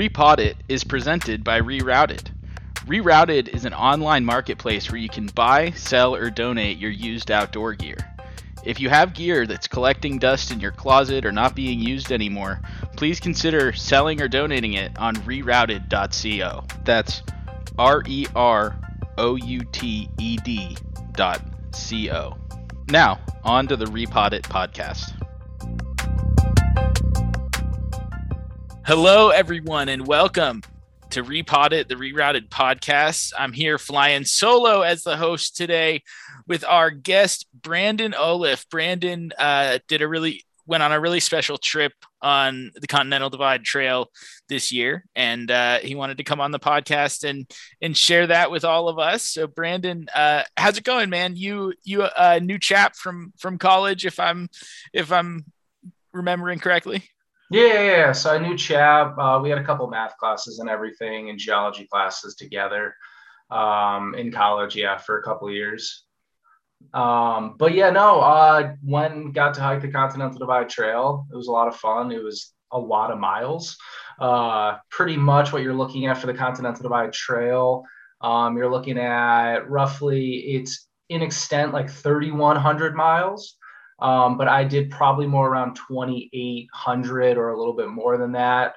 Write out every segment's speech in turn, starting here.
Repod It is presented by Rerouted. Rerouted is an online marketplace where you can buy, sell, or donate your used outdoor gear. If you have gear that's collecting dust in your closet or not being used anymore, please consider selling or donating it on rerouted.co. That's rerouted.co. Now, on to the Repod It podcast. Hello, everyone, and welcome to Repod It, the Rerouted podcast. I'm here flying solo as the host today with our guest, Brandon Oliff. Brandon went on a really special trip on the Continental Divide Trail this year, and he wanted to come on the podcast and share that with all of us. So, Brandon, how's it going, man? You a new chap from college, if I'm remembering correctly. Yeah. So I knew Chap. We had a couple math classes and everything and geology classes together in college, for a couple of years. Got to hike the Continental Divide Trail. It was a lot of fun. It was a lot of miles. Pretty much what you're looking at for the Continental Divide Trail, you're looking at roughly, it's in extent like 3,100 miles. But I did probably more around 2,800 or a little bit more than that.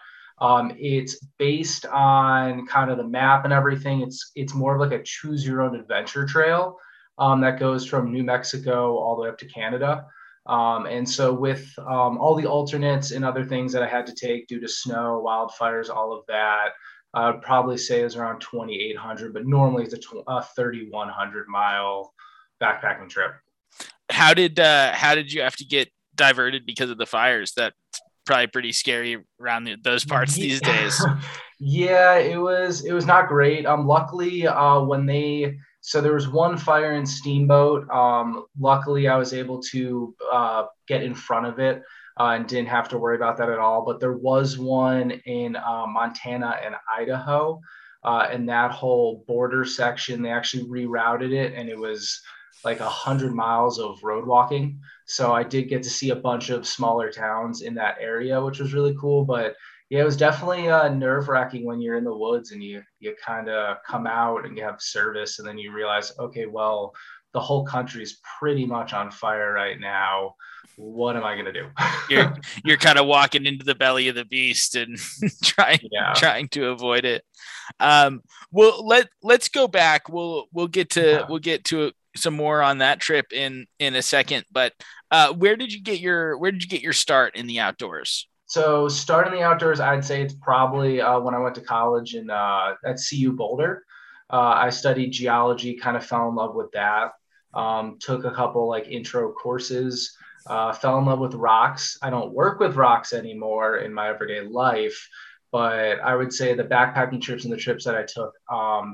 It's based on kind of the map and everything. It's more of like a choose your own adventure trail that goes from New Mexico all the way up to Canada. And so with all the alternates and other things that I had to take due to snow, wildfires, all of that, I would probably say it was around 2,800, but normally it's a 3,100 mile backpacking trip. How did you have to get diverted because of the fires? That's probably pretty scary around those parts these days. Yeah, it was not great. Luckily, there was one fire in Steamboat. Luckily I was able to get in front of it and didn't have to worry about that at all. But there was one in Montana and Idaho, and that whole border section, they actually rerouted it, and it was like 100 miles of road walking. So I did get to see a bunch of smaller towns in that area, which was really cool. But yeah, it was definitely nerve wracking when you're in the woods and you kind of come out and you have service, and then you realize, okay, well, the whole country is pretty much on fire right now. What am I going to do? You're kind of walking into the belly of the beast and trying to avoid it. Well, let's go back. We'll get to some more on that trip in a second, but where did you get your start in the outdoors? So starting the outdoors, I'd say it's probably when I went to college in at CU Boulder. I studied geology, kind of fell in love with that. Took a couple like intro courses, fell in love with rocks. I don't work with rocks anymore in my everyday life, but I would say the backpacking trips and the trips that I took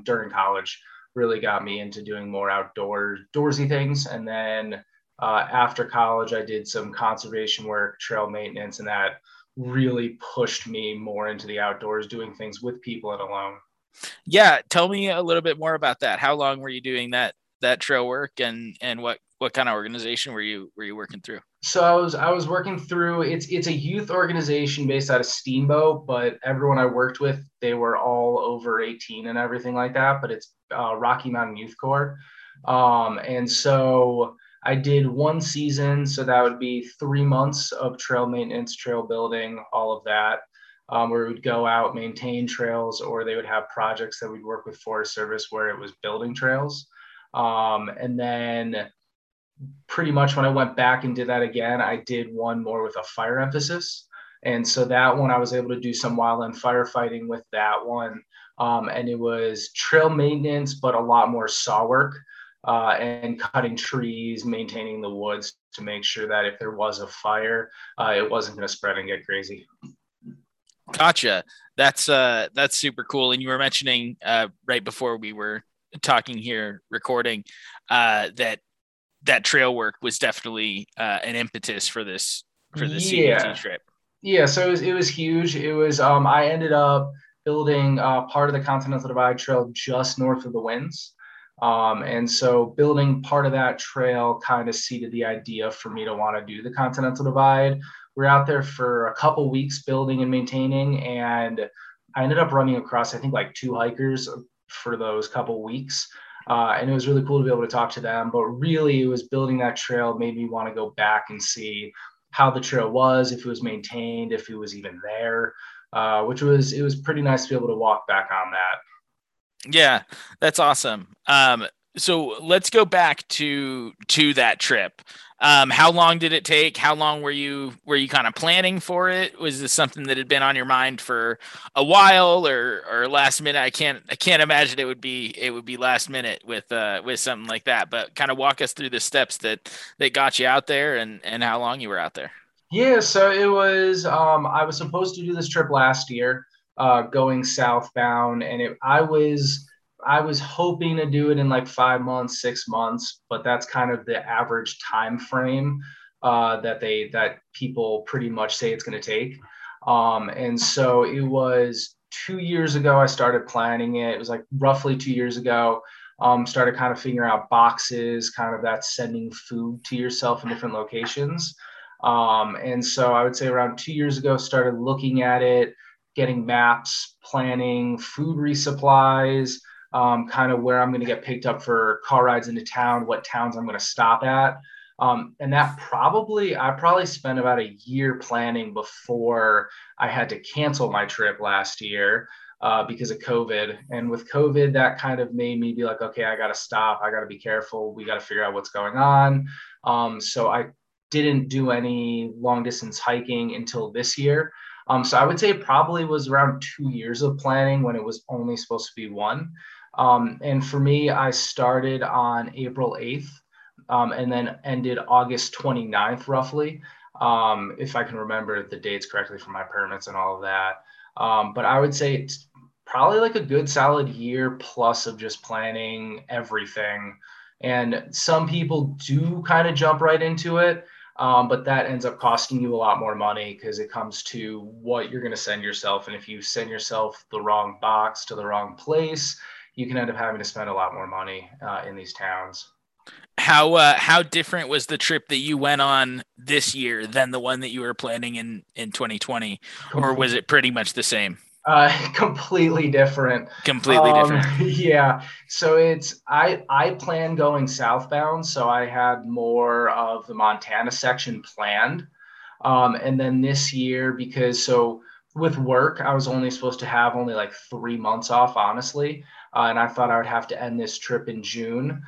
during college really got me into doing more outdoorsy things. And then after college, I did some conservation work, trail maintenance, and that really pushed me more into the outdoors, doing things with people and alone. Yeah. Tell me a little bit more about that. How long were you doing that trail work, and what kind of organization were you working through? So I was working through, it's a youth organization based out of Steamboat, but everyone I worked with, they were all over 18 and everything like that, but it's Rocky Mountain Youth Corps. And so I did one season. So that would be 3 months of trail maintenance, trail building, all of that, where we would go out, maintain trails, or they would have projects that we'd work with Forest Service where it was building trails. And then pretty much when I went back and did that again, I did one more with a fire emphasis. And so that one, I was able to do some wildland firefighting with that one. And it was trail maintenance, but a lot more saw work and cutting trees, maintaining the woods to make sure that if there was a fire, it wasn't going to spread and get crazy. Gotcha. That's super cool. And you were mentioning right before we were talking here, recording, that trail work was definitely an impetus for this CDT trip. Yeah, so it was huge. It was I ended up building part of the Continental Divide Trail just north of the Winds, and so building part of that trail kind of seeded the idea for me to want to do the Continental Divide. We're out there for a couple weeks building and maintaining, and I ended up running across, I think, like 2 hikers for those couple weeks. And it was really cool to be able to talk to them. But really, it was building that trail made me want to go back and see how the trail was, if it was maintained, if it was even there, which was pretty nice to be able to walk back on that. Yeah, that's awesome. So let's go back to that trip. How long did it take? How long were you kind of planning for it? Was this something that had been on your mind for a while, or last minute? I can't imagine it would be last minute with something like that, but kind of walk us through the steps that got you out there and how long you were out there. Yeah. So it was, I was supposed to do this trip last year, going southbound, and I was hoping to do it in like 5 months, 6 months, but that's kind of the average time frame that people pretty much say it's going to take. And so it was 2 years ago I started planning it. It was like roughly 2 years ago. Started kind of figuring out boxes, kind of that sending food to yourself in different locations. And so I would say around 2 years ago, started looking at it, getting maps, planning, food resupplies, kind of where I'm going to get picked up for car rides into town, what towns I'm going to stop at. And I probably spent about a year planning before I had to cancel my trip last year because of COVID. And with COVID, that kind of made me be like, okay, I got to stop. I got to be careful. We got to figure out what's going on. So I didn't do any long distance hiking until this year. So I would say it probably was around 2 years of planning when it was only supposed to be 1. And for me, I started on April 8th and then ended August 29th, roughly, if I can remember the dates correctly for my permits and all of that. But I would say it's probably like a good solid year plus of just planning everything. And some people do kind of jump right into it. But that ends up costing you a lot more money because it comes to what you're going to send yourself. And if you send yourself the wrong box to the wrong place, you can end up having to spend a lot more money in these towns. How different was the trip that you went on this year than the one that you were planning in 2020? Or was it pretty much the same? Completely different. Yeah. So I planned going southbound. So I had more of the Montana section planned. And then this year, because with work, I was only supposed to have like 3 months off, honestly. And I thought I would have to end this trip in June.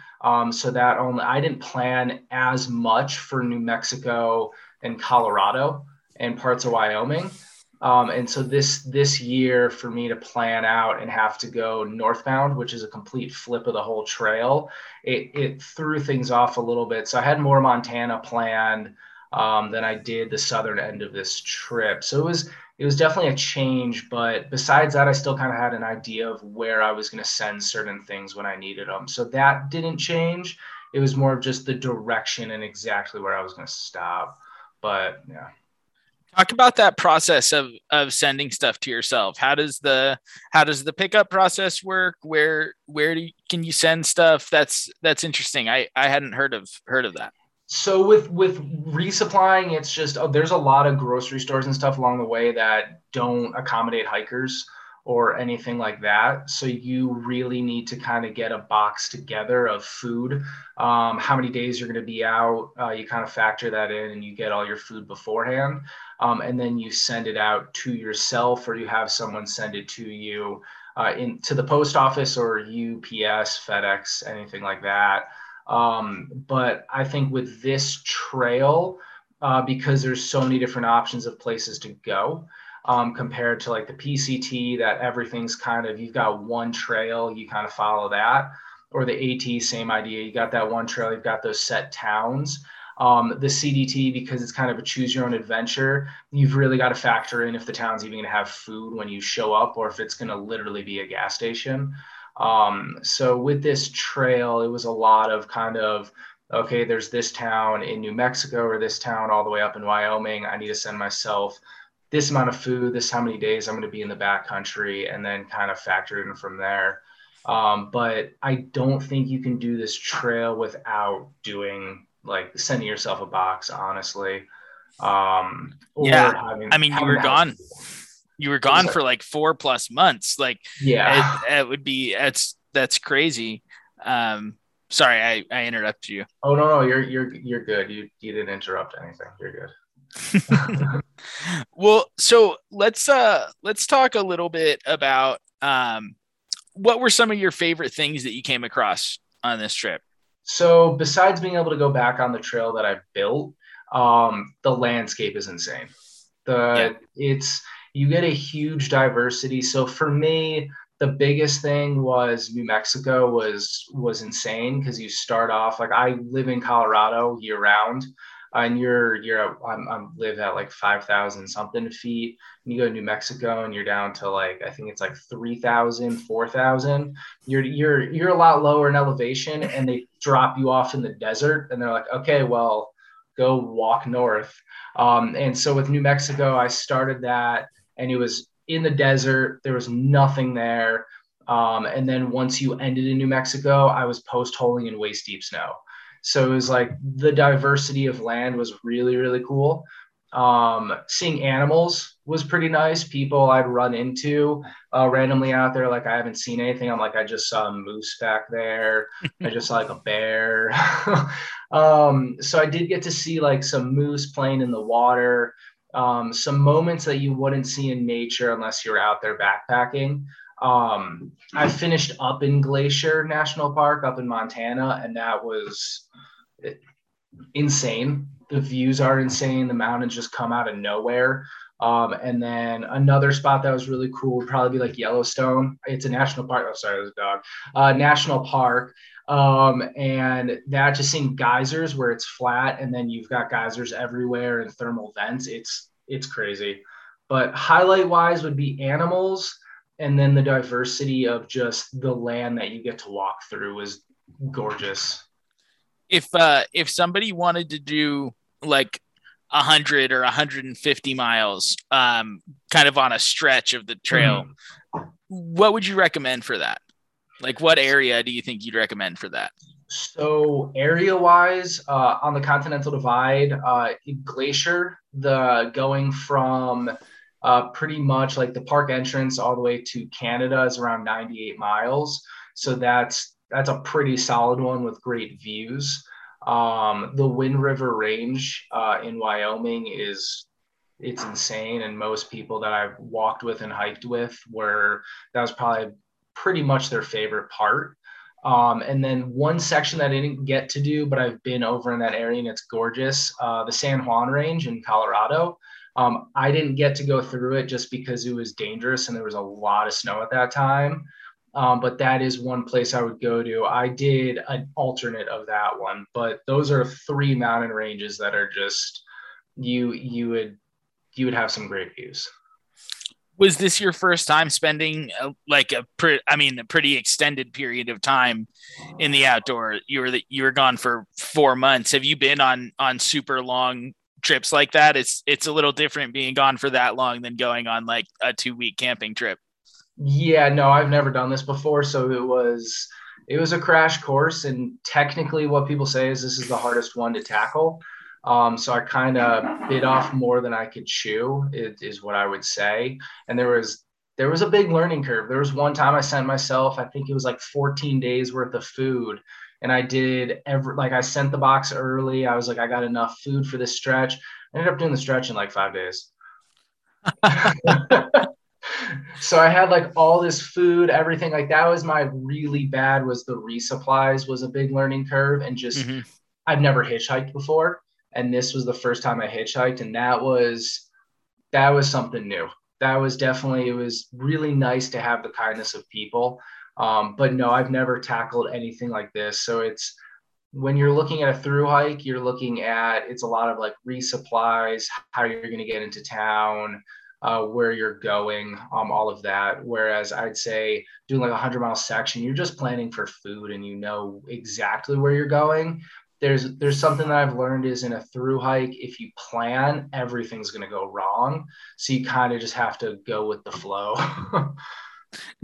So that I didn't plan as much for New Mexico and Colorado and parts of Wyoming. And so this year for me to plan out and have to go northbound, which is a complete flip of the whole trail, it threw things off a little bit. So I had more Montana planned than I did the southern end of this trip. So it was definitely a change. But besides that, I still kind of had an idea of where I was going to send certain things when I needed them. So that didn't change. It was more of just the direction and exactly where I was going to stop. But yeah. Talk about that process of sending stuff to yourself. How does the pickup process work? Where can you send stuff? That's interesting. I hadn't heard of that. So with resupplying, it's just, there's a lot of grocery stores and stuff along the way that don't accommodate hikers or anything like that. So you really need to kind of get a box together of food, how many days you're going to be out. You kind of factor that in and you get all your food beforehand. And then you send it out to yourself, or you have someone send it to you to the post office or UPS, FedEx, anything like that. But I think with this trail, because there's so many different options of places to go, compared to like the PCT, that everything's kind of, you've got one trail, you kind of follow that, or the AT, same idea. You got that one trail, you've got those set towns. The CDT, because it's kind of a choose your own adventure, you've really got to factor in if the town's even going to have food when you show up, or if it's going to literally be a gas station. So with this trail, it was a lot of kind of, okay, there's this town in New Mexico or this town all the way up in Wyoming. I need to send myself this amount of food, this how many days I'm going to be in the backcountry, and then kind of factor in from there. But I don't think you can do this trail without doing like sending yourself a box, honestly. Or you were gone. you were gone for like 4+ months. Like, yeah, it would be, that's crazy. Sorry, I interrupted you. Oh, no, you're good. You didn't interrupt anything. You're good. Well, so let's talk a little bit about what were some of your favorite things that you came across on this trip? So besides being able to go back on the trail that I built, the landscape is insane. You get a huge diversity. So for me, the biggest thing was New Mexico was insane, because you start off, like, I live in Colorado year round, and I live at like 5,000 something feet, and you go to New Mexico and you're down to like, I think it's like 3,000, 4,000. You're a lot lower in elevation, and they drop you off in the desert, and they're like, okay, well, go walk north. And so with New Mexico, I started that, and it was in the desert. There was nothing there. And then once you ended in New Mexico, I was post-holing in waist deep snow. So it was like the diversity of land was really, really cool. Seeing animals was pretty nice. People I'd run into randomly out there, like, I haven't seen anything. I'm like, I just saw a moose back there. I just saw like a bear. So I did get to see like some moose playing in the water. Some moments that you wouldn't see in nature unless you're out there backpacking. I finished up in Glacier National Park up in Montana, and that was insane. The views are insane. The mountains just come out of nowhere. And then another spot that was really cool would probably be like Yellowstone. It's a national park. Oh, sorry, there's a dog. National park. And that, just seeing geysers where it's flat, and then you've got geysers everywhere and thermal vents. It's crazy. But highlight wise would be animals. And then the diversity of just the land that you get to walk through is gorgeous. If somebody wanted to do like 100 or 150 miles, kind of on a stretch of the trail, what would you recommend for that? Like, what area do you think you'd recommend for that? So area-wise, on the Continental Divide, Glacier, going from pretty much like the park entrance all the way to Canada is around 98 miles. So that's a pretty solid one with great views. The Wind River Range in Wyoming it's insane. And most people that I've walked with and hiked with that was probably pretty much their favorite part. And then one section that I didn't get to do, but I've been over in that area and it's gorgeous, the San Juan Range in Colorado. I didn't get to go through it just because it was dangerous and there was a lot of snow at that time. But that is one place I would go to. I did an alternate of that one, but those are 3 mountain ranges that are just, you would have some great views. Was this your first time spending a pretty extended period of time in the outdoors? You were gone for 4 months. Have you been on super long trips like that? It's a little different being gone for that long than going on like a 2-week camping trip. Yeah, no, I've never done this before. So it was a crash course, and technically what people say is this is the hardest one to tackle. So I kind of bit off more than I could chew, is what I would say. And there was a big learning curve. There was one time I sent myself, I think it was like 14 days worth of food. And I did I sent the box early. I was like, I got enough food for this stretch. I ended up doing the stretch in like 5 days. So I had like all this food, everything like that. Was my really bad was the resupplies was a big learning curve, and just, I've never hitchhiked before. And this was the first time I hitchhiked. And that was something new. That was definitely, it was really nice to have the kindness of people. But no, I've never tackled anything like this. So it's, when you're looking at a through hike, you're looking at, it's a lot of like resupplies, how you're going to get into town, where you're going, all of that. Whereas I'd say doing like 100-mile section, you're just planning for food and you know exactly where you're going. There's something that I've learned is in a through hike, if you plan, everything's going to go wrong. So you kind of just have to go with the flow.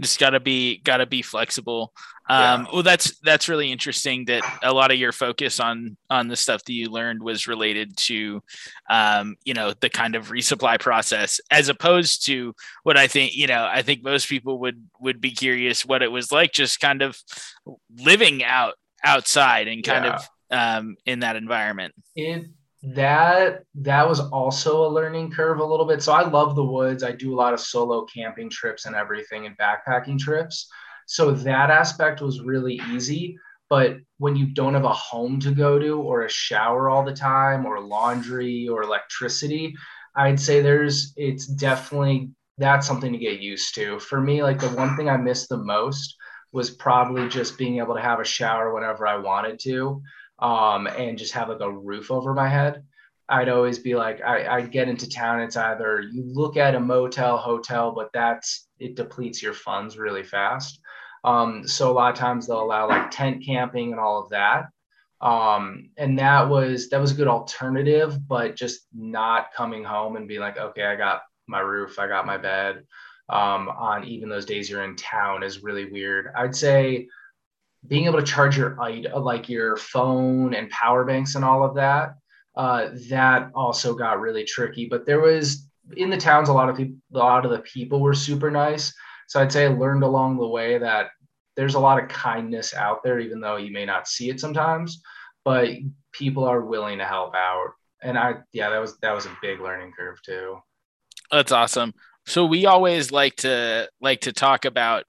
Just gotta be flexible. Well, that's really interesting that a lot of your focus on the stuff that you learned was related to, the kind of resupply process, as opposed to what I think, I think most people would be curious what it was like, just kind of living outside and kind of, in that environment. That was also a learning curve a little bit. So I love the woods. I do a lot of solo camping trips and everything, and backpacking trips. So that aspect was really easy. But when you don't have a home to go to, or a shower all the time, or laundry, or electricity, I'd say that's something to get used to. For me, like, the one thing I missed the most was probably just being able to have a shower whenever I wanted to. And just have like a roof over my head. I'd always be like, I'd get into town. It's either you look at a motel, hotel, but it depletes your funds really fast. So a lot of times they'll allow like tent camping and all of that. And that was a good alternative, but just not coming home and being like, okay, I got my roof, I got my bed, on even those days you're in town, is really weird. I'd say being able to charge your phone and power banks and all of that, that also got really tricky. But there was, in the towns, a lot of the people were super nice. So I'd say I learned along the way that there's a lot of kindness out there, even though you may not see it sometimes, but people are willing to help out. And that was a big learning curve too. That's awesome. So we always like to talk about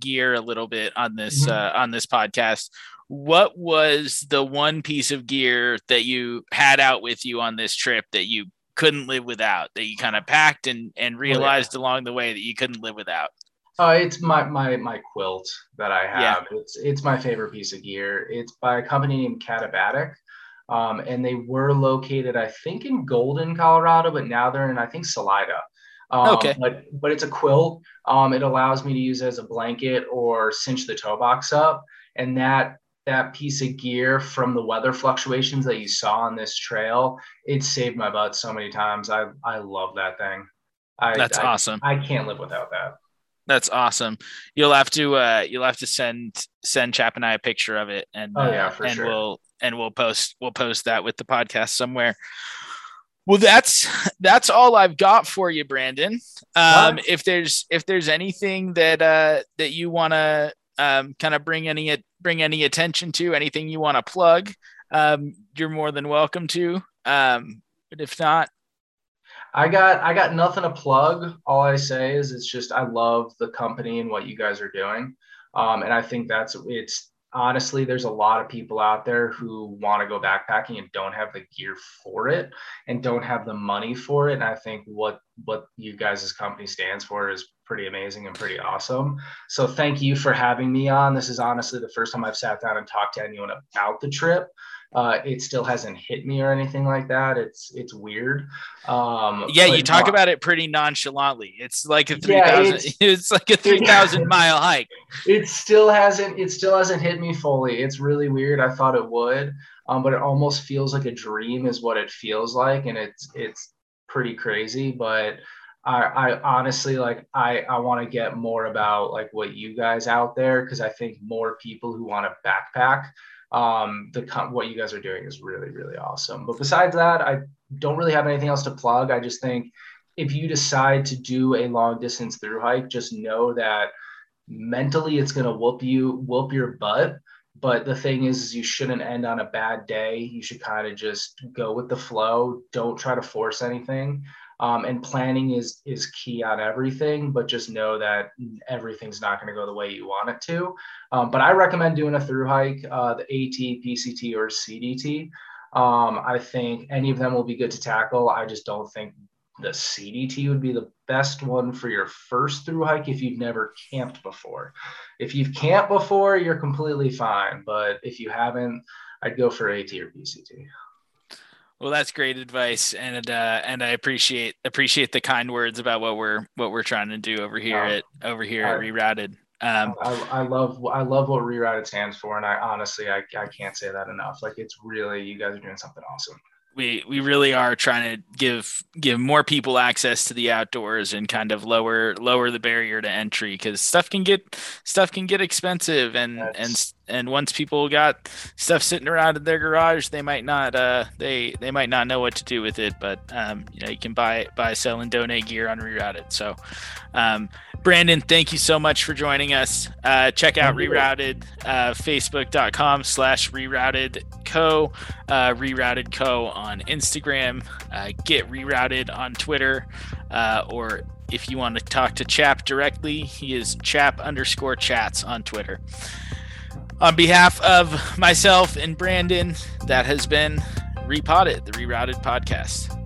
gear a little bit on this podcast. What was the one piece of gear that you had out with you on this trip that you couldn't live without, that you kind of packed and realized along the way that you couldn't live without? It's my quilt that I have. Yeah. It's my favorite piece of gear. It's by a company named Katabatic. And they were located, I think, in Golden, Colorado, but now they're in, I think, Salida. Okay. But it's a quilt. It allows me to use it as a blanket or cinch the toe box up. And that piece of gear, from the weather fluctuations that you saw on this trail, it saved my butt so many times. I love that thing. That's awesome. I can't live without that. That's awesome. You'll have to send Chap and I a picture of it, and sure. we'll post that with the podcast somewhere. Well, that's all I've got for you, Brandon. If there's anything that you want to kind of bring any attention to, anything you want to plug, you're more than welcome to. But if not, I got nothing to plug. All I say is, it's just, I love the company and what you guys are doing, and I think it's. Honestly, there's a lot of people out there who want to go backpacking and don't have the gear for it and don't have the money for it. And I think what you guys' company stands for is pretty amazing and pretty awesome. So thank you for having me on. This is honestly the first time I've sat down and talked to anyone about the trip. It still hasn't hit me or anything like that. It's weird. You talk about it pretty nonchalantly. It's like a 3,000. It's like a 3,000 mile hike. It still hasn't hit me fully. It's really weird. I thought it would, but it almost feels like a dream is what it feels like, and it's pretty crazy. But I honestly, like, I want to get more about like what you guys out there, because I think more people who want to backpack, what you guys are doing is really, really awesome. But besides that, I don't really have anything else to plug. I just think if you decide to do a long distance through hike, just know that mentally it's going to whoop your butt. But the thing is you shouldn't end on a bad day. You should kind of just go with the flow. Don't try to force anything. And planning is key on everything, but just know that everything's not going to go the way you want it to. But I recommend doing a through hike, the AT, PCT, or CDT. I think any of them will be good to tackle. I just don't think the CDT would be the best one for your first through hike if you've never camped before. If you've camped before, you're completely fine. But if you haven't, I'd go for AT or PCT. Well, that's great advice, and I appreciate the kind words about what we're trying to do over here at Rerouted. I love what Rerouted stands for, and I honestly I can't say that enough. Like, it's really, you guys are doing something awesome. We really are trying to give more people access to the outdoors and kind of lower the barrier to entry, because stuff can get expensive, and yes. and once people got stuff sitting around in their garage, they might not know what to do with it. But you can buy, sell, and donate gear on Rerouted. So Brandon, thank you so much for joining us. Check out Rerouted, facebook.com/rerouted.co, Rerouted Co on Instagram, get Rerouted on Twitter, or if you want to talk to Chap directly, he is chap_chats on Twitter. On behalf of myself and Brandon, that has been Repotted, the Rerouted podcast.